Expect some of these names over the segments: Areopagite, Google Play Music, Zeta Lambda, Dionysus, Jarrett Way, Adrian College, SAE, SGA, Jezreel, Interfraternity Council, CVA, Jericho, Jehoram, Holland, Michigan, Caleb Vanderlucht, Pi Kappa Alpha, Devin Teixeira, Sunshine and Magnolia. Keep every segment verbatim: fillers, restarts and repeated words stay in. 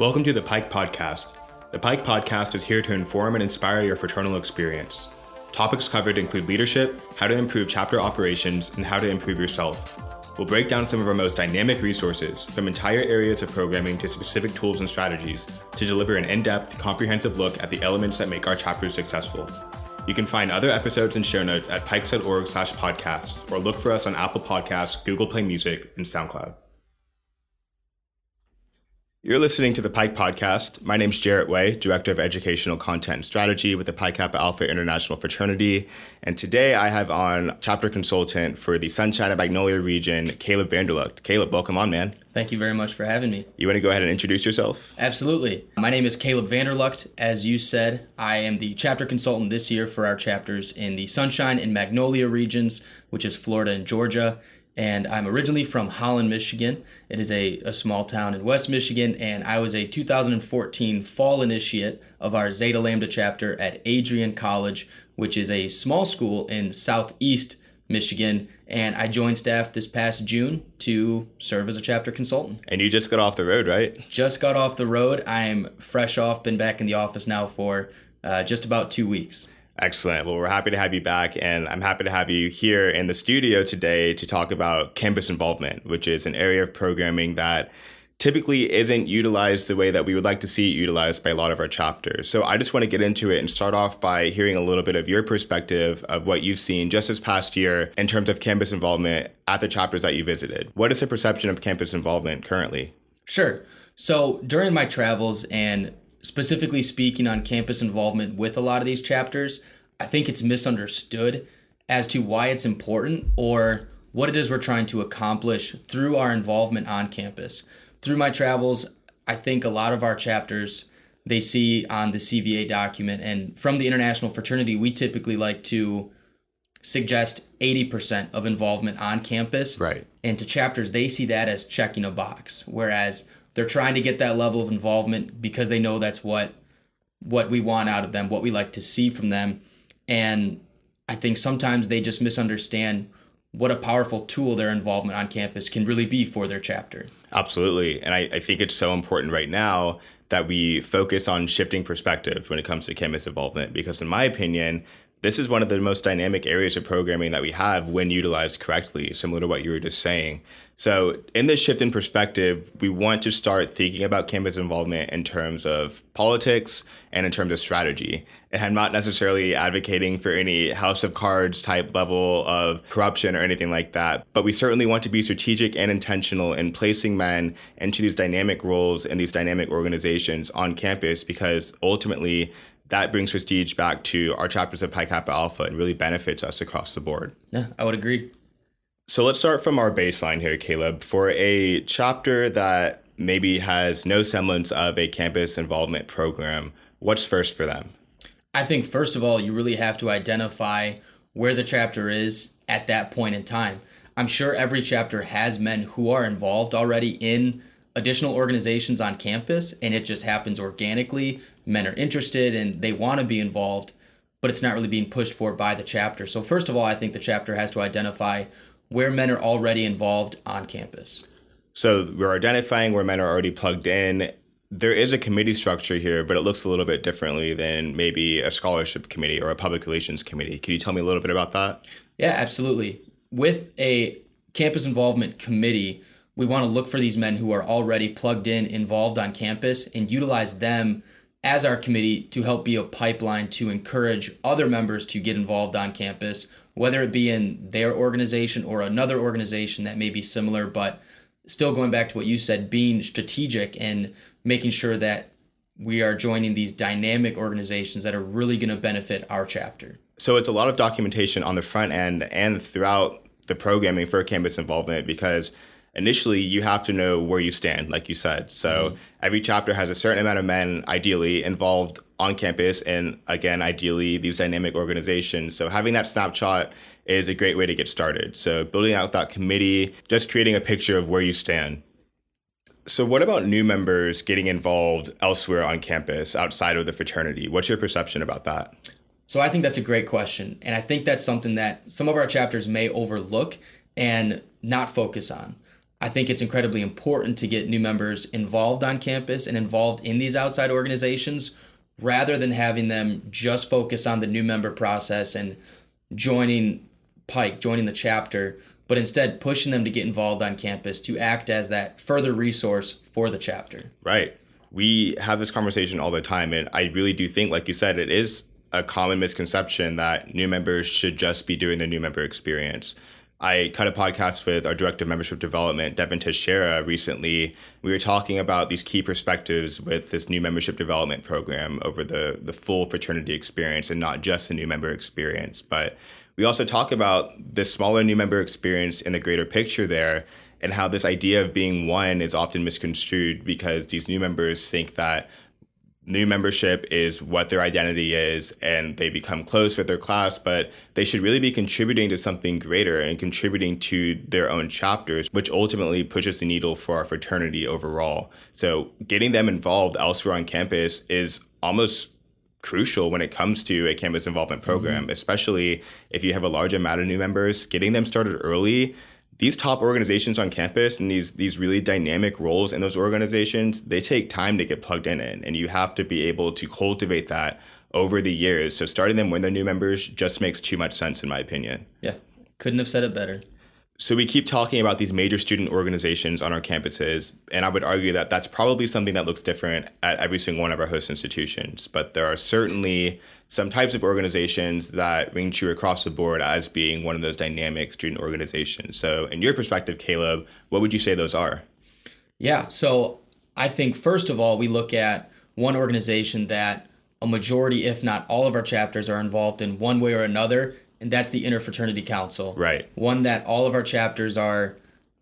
Welcome to the Pike Podcast. The Pike Podcast is here to inform and inspire your fraternal experience. Topics covered include leadership, how to improve chapter operations, and how to improve yourself. We'll break down some of our most dynamic resources, from entire areas of programming to specific tools and strategies, to deliver an in-depth, comprehensive look at the elements that make our chapters successful. You can find other episodes and show notes at pikes.org slash podcasts, or look for us on Apple Podcasts, Google Play Music, and SoundCloud. You're listening to the Pike Podcast. My name's Jarrett Way, Director of Educational Content and Strategy with the Pi Kappa Alpha International Fraternity. And today I have on Chapter Consultant for the Sunshine and Magnolia region, Caleb Vanderlucht. Caleb, welcome on, man. Thank you very much for having me. You want to go ahead and introduce yourself? Absolutely. My name is Caleb Vanderlucht. As you said, I am the Chapter Consultant this year for our chapters in the Sunshine and Magnolia regions, which is Florida and Georgia. And I'm originally from Holland, Michigan. It is a, a small town in West Michigan, and I was a two thousand fourteen fall initiate of our Zeta Lambda chapter at Adrian College, which is a small school in Southeast Michigan, and I joined staff this past June to serve as a chapter consultant. And you just got off the road, right? Just got off the road. I'm fresh off, been back in the office now for uh, just about two weeks. Excellent. Well, we're happy to have you back, and I'm happy to have you here in the studio today to talk about campus involvement, which is an area of programming that typically isn't utilized the way that we would like to see it utilized by a lot of our chapters. So I just want to get into it and start off by hearing a little bit of your perspective of what you've seen just this past year in terms of campus involvement at the chapters that you visited. What is the perception of campus involvement currently? Sure. So during my travels and specifically speaking on campus involvement with a lot of these chapters, I think it's misunderstood as to why it's important or what it is we're trying to accomplish through our involvement on campus. Through my travels, I think a lot of our chapters, they see on the C V A document, and from the international fraternity, we typically like to suggest eighty percent of involvement on campus. Right. And to chapters, they see that as checking a box, whereas they're trying to get that level of involvement because they know that's what what we want out of them, what we like to see from them. And I think sometimes they just misunderstand what a powerful tool their involvement on campus can really be for their chapter. Absolutely. And I, I think it's so important right now that we focus on shifting perspective when it comes to campus involvement, because in my opinion, this is one of the most dynamic areas of programming that we have when utilized correctly, similar to what you were just saying. So in this shift in perspective, we want to start thinking about campus involvement in terms of politics and in terms of strategy. And I'm not necessarily advocating for any House of Cards type level of corruption or anything like that, but we certainly want to be strategic and intentional in placing men into these dynamic roles and these dynamic organizations on campus, because ultimately, that brings prestige back to our chapters of Pi Kappa Alpha and really benefits us across the board. Yeah, I would agree. So let's start from our baseline here, Caleb. For a chapter that maybe has no semblance of a campus involvement program, what's first for them? I think, first of all, you really have to identify where the chapter is at that point in time. I'm sure every chapter has men who are involved already in additional organizations on campus, and it just happens organically. Men are interested and they want to be involved, but it's not really being pushed for by the chapter. So first of all, I think the chapter has to identify where men are already involved on campus. So we're identifying where men are already plugged in. There is a committee structure here, but it looks a little bit differently than maybe a scholarship committee or a public relations committee. Can you tell me a little bit about that? Yeah, absolutely. With a campus involvement committee, we want to look for these men who are already plugged in, involved on campus, and utilize them as our committee to help be a pipeline to encourage other members to get involved on campus, whether it be in their organization or another organization that may be similar, but still going back to what you said, being strategic and making sure that we are joining these dynamic organizations that are really going to benefit our chapter. So it's a lot of documentation on the front end and throughout the programming for campus involvement, because initially, you have to know where you stand, like you said. So mm-hmm. Every chapter has a certain amount of men, ideally, involved on campus. And again, ideally, these dynamic organizations. So having that snapshot is a great way to get started. So building out that committee, just creating a picture of where you stand. So what about new members getting involved elsewhere on campus, outside of the fraternity? What's your perception about that? So I think that's a great question. And I think that's something that some of our chapters may overlook and not focus on. I think it's incredibly important to get new members involved on campus and involved in these outside organizations rather than having them just focus on the new member process and joining Pike, joining the chapter, but instead pushing them to get involved on campus to act as that further resource for the chapter. Right. We have this conversation all the time, and I really do think, like you said, it is a common misconception that new members should just be doing the new member experience. I cut a podcast with our director of membership development, Devin Teixeira, recently. We were talking about these key perspectives with this new membership development program over the, the full fraternity experience and not just the new member experience. But we also talk about the smaller new member experience in the greater picture there and how this idea of being one is often misconstrued because these new members think that new membership is what their identity is, and they become close with their class, but they should really be contributing to something greater and contributing to their own chapters, which ultimately pushes the needle for our fraternity overall. So getting them involved elsewhere on campus is almost crucial when it comes to a campus involvement program, mm-hmm. especially if you have a large amount of new members. Getting them started early, these top organizations on campus and these these really dynamic roles in those organizations, they take time to get plugged in, and you have to be able to cultivate that over the years. So starting them when they're new members just makes too much sense, in my opinion. Yeah, couldn't have said it better. So we keep talking about these major student organizations on our campuses, and I would argue that that's probably something that looks different at every single one of our host institutions. But there are certainly some types of organizations that ring true across the board as being one of those dynamic student organizations. So in your perspective, Caleb, what would you say those are? Yeah, so I think first of all, we look at one organization that a majority, if not all of our chapters are involved in one way or another, and that's the Interfraternity Council. Right. One that all of our chapters are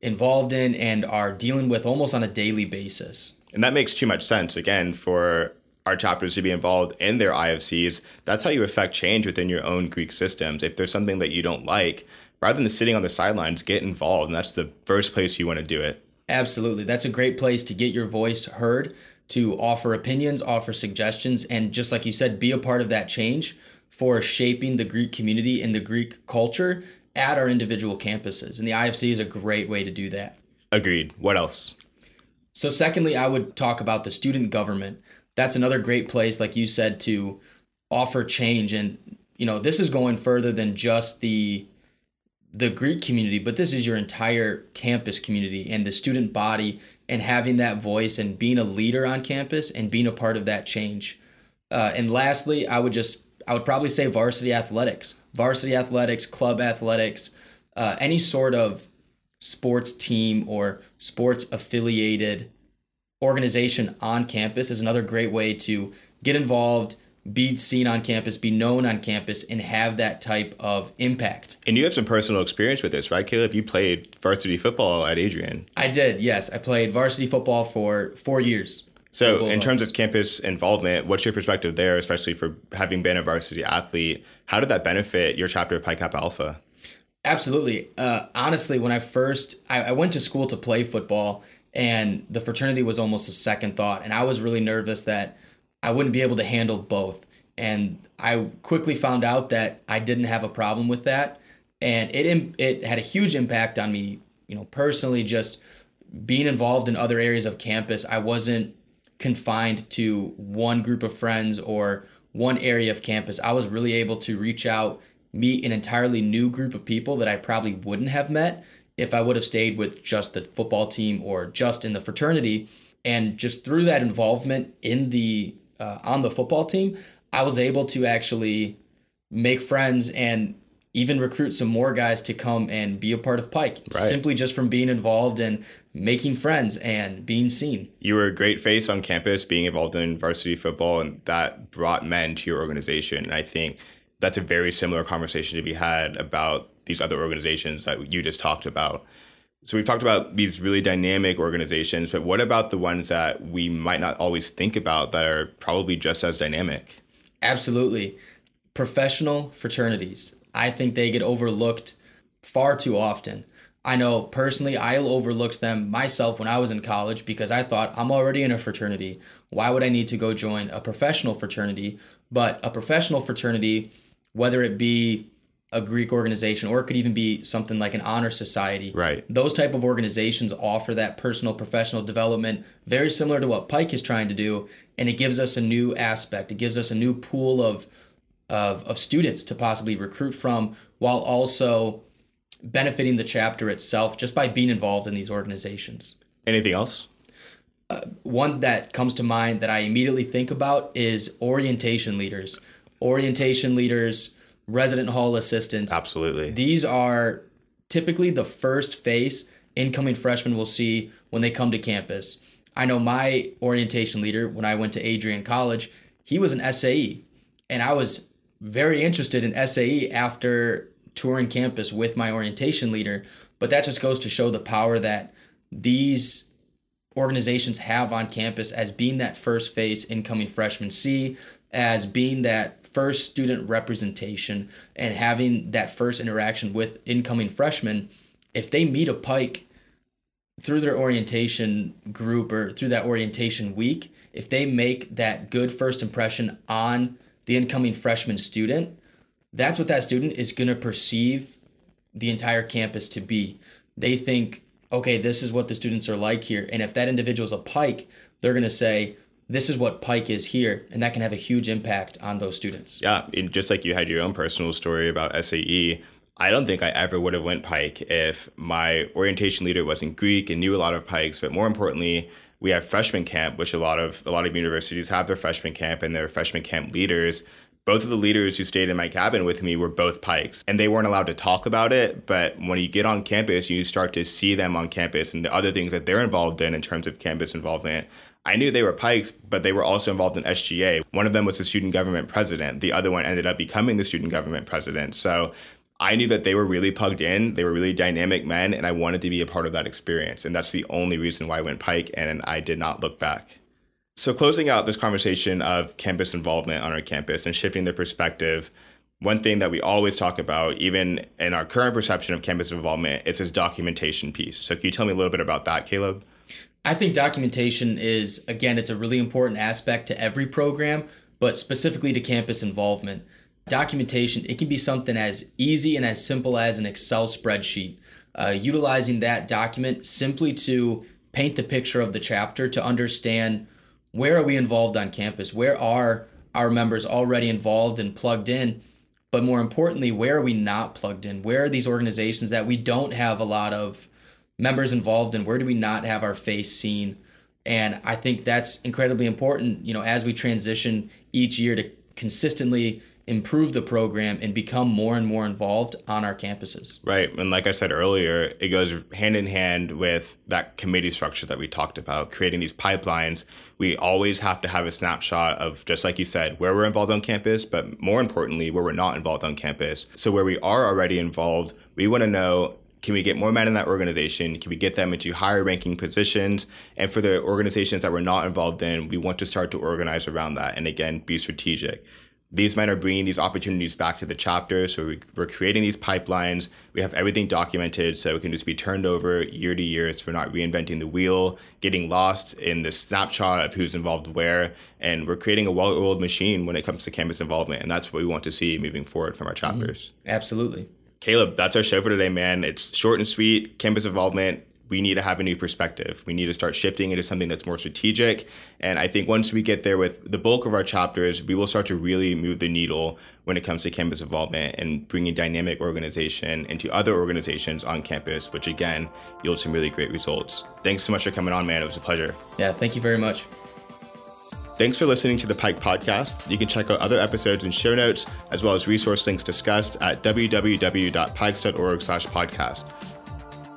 involved in and are dealing with almost on a daily basis. And that makes too much sense, again, for our chapters to be involved in their I F Cs. That's how you affect change within your own Greek systems. If there's something that you don't like, rather than sitting on the sidelines, get involved. And that's the first place you want to do it. Absolutely. That's a great place to get your voice heard, to offer opinions, offer suggestions, and just like you said, be a part of that change for shaping the Greek community and the Greek culture at our individual campuses. And the I F C is a great way to do that. Agreed. What else? So secondly, I would talk about the student government. That's another great place, like you said, to offer change. And, you know, this is going further than just the the Greek community, but this is your entire campus community and the student body and having that voice and being a leader on campus and being a part of that change. Uh, and lastly, I would just I would probably say varsity athletics, varsity athletics, club athletics, uh, any sort of sports team or sports affiliated organization on campus is another great way to get involved, be seen on campus, be known on campus, and have that type of impact. And you have some personal experience with this, right, Caleb? You played varsity football at Adrian. I did, yes. I played varsity football for four years. So in terms of campus involvement, what's your perspective there, especially for having been a varsity athlete? How did that benefit your chapter of Pi Kappa Alpha? Absolutely. Uh, honestly, when I first, I, I went to school to play football, and the fraternity was almost a second thought. And I was really nervous that I wouldn't be able to handle both. And I quickly found out that I didn't have a problem with that. And it it had a huge impact on me, you know, personally, just being involved in other areas of campus. I wasn't confined to one group of friends or one area of campus. I was really able to reach out, meet an entirely new group of people that I probably wouldn't have met if I would have stayed with just the football team or just in the fraternity. And just through that involvement in the uh, on the football team, I was able to actually make friends and even recruit some more guys to come and be a part of Pike, right, simply just from being involved and making friends and being seen. You were a great face on campus, being involved in varsity football, and that brought men to your organization. And I think that's a very similar conversation to be had about these other organizations that you just talked about. So we've talked about these really dynamic organizations, but what about the ones that we might not always think about that are probably just as dynamic? Absolutely. Professional fraternities. I think they get overlooked far too often. I know personally, I overlooked them myself when I was in college because I thought I'm already in a fraternity. Why would I need to go join a professional fraternity? But a professional fraternity, whether it be a Greek organization, or it could even be something like an honor society. Right. Those type of organizations offer that personal professional development, very similar to what Pike is trying to do, and it gives us a new aspect. It gives us a new pool of of of students to possibly recruit from, while also benefiting the chapter itself just by being involved in these organizations. Anything else? Uh, one that comes to mind that I immediately think about is orientation leaders. Orientation leaders, resident hall assistants. Absolutely. These are typically the first face incoming freshmen will see when they come to campus. I know my orientation leader, when I went to Adrian College, he was an S A E. And I was very interested in S A E after touring campus with my orientation leader. But that just goes to show the power that these organizations have on campus as being that first face incoming freshmen see, as being that first student representation and having that first interaction with incoming freshmen. If they meet a Pike through their orientation group or through that orientation week, if they make that good first impression on the incoming freshman student, that's what that student is going to perceive the entire campus to be. They think, okay, this is what the students are like here. And if that individual is a Pike, they're going to say, this is what Pike is here, and that can have a huge impact on those students. Yeah, and just like you had your own personal story about S A E, I don't think I ever would have went Pike if my orientation leader wasn't Greek and knew a lot of Pikes. But more importantly, we have freshman camp, which a lot of a lot of universities have their freshman camp and their freshman camp leaders. Both of the leaders who stayed in my cabin with me were both Pikes, and they weren't allowed to talk about it. But when you get on campus, you start to see them on campus and the other things that they're involved in in terms of campus involvement. I knew they were Pikes, but they were also involved in S G A. One of them was the student government president. The other one ended up becoming the student government president. So I knew that they were really plugged in. They were really dynamic men, and I wanted to be a part of that experience. And that's the only reason why I went Pike, and I did not look back. So closing out this conversation of campus involvement on our campus and shifting the perspective, one thing that we always talk about, even in our current perception of campus involvement, it's this documentation piece. So can you tell me a little bit about that, Caleb? I think documentation is, again, it's a really important aspect to every program, but specifically to campus involvement. Documentation, it can be something as easy and as simple as an Excel spreadsheet. Uh, utilizing that document simply to paint the picture of the chapter, to understand where are we involved on campus? Where are our members already involved and plugged in? But more importantly, where are we not plugged in? Where are these organizations that we don't have a lot of members involved in? Where do we not have our face seen? And I think that's incredibly important, you know, as we transition each year to consistently improve the program and become more and more involved on our campuses. Right. And like I said earlier, it goes hand in hand with that committee structure that we talked about, creating these pipelines. We always have to have a snapshot of, just like you said, where we're involved on campus, but more importantly, where we're not involved on campus. So where we are already involved, we want to know, can we get more men in that organization? Can we get them into higher ranking positions? And for the organizations that we're not involved in, we want to start to organize around that. And again, be strategic. These men are bringing these opportunities back to the chapter. So we, we're creating these pipelines. We have everything documented so it can just be turned over year to year. So we're not reinventing the wheel, getting lost in the snapshot of who's involved where. And we're creating a well-oiled machine when it comes to campus involvement. And that's what we want to see moving forward from our chapters. Mm, absolutely. Caleb, that's our show for today, man. It's short and sweet. Campus involvement, we need to have a new perspective. We need to start shifting into something that's more strategic. And I think once we get there with the bulk of our chapters, we will start to really move the needle when it comes to campus involvement and bringing dynamic organization into other organizations on campus, which again, yields some really great results. Thanks so much for coming on, man. It was a pleasure. Yeah, thank you very much. Thanks for listening to the Pike Podcast. You can check out other episodes and show notes, as well as resource links discussed at w w w dot pikes dot org slash podcast.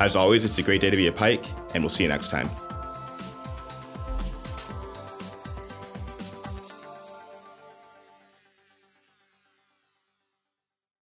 As always, it's a great day to be a Pike, and we'll see you next time.